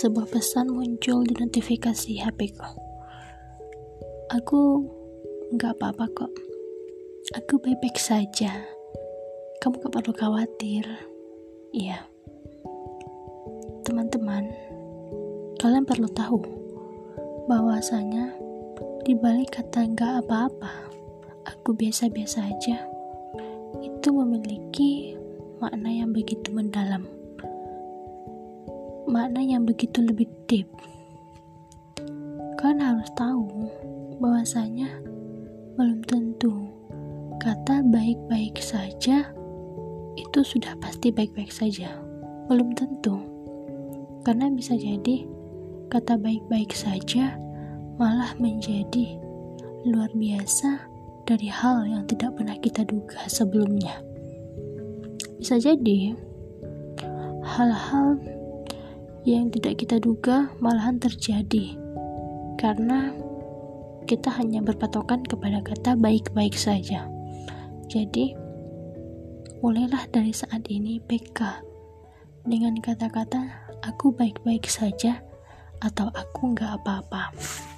sebuah pesan muncul di notifikasi HP-ku. Aku gak apa-apa kok. Aku baik-baik saja. Kamu gak perlu khawatir. Iya. Teman-teman, kalian perlu tahu bahwasanya di balik kata gak apa-apa, aku biasa-biasa aja, itu memiliki makna yang begitu mendalam. Makna yang begitu lebih deep. Kalian harus tahu bahwasanya belum tentu kata baik-baik saja itu sudah pasti baik-baik saja. Belum tentu. Karena bisa jadi kata baik-baik saja malah menjadi luar biasa dari hal yang tidak pernah kita duga sebelumnya. Bisa jadi hal-hal yang tidak kita duga malahan terjadi karena kita hanya berpatokan kepada kata baik-baik saja. Jadi mulailah dari saat ini PK dengan kata-kata aku baik-baik saja atau aku gak apa-apa.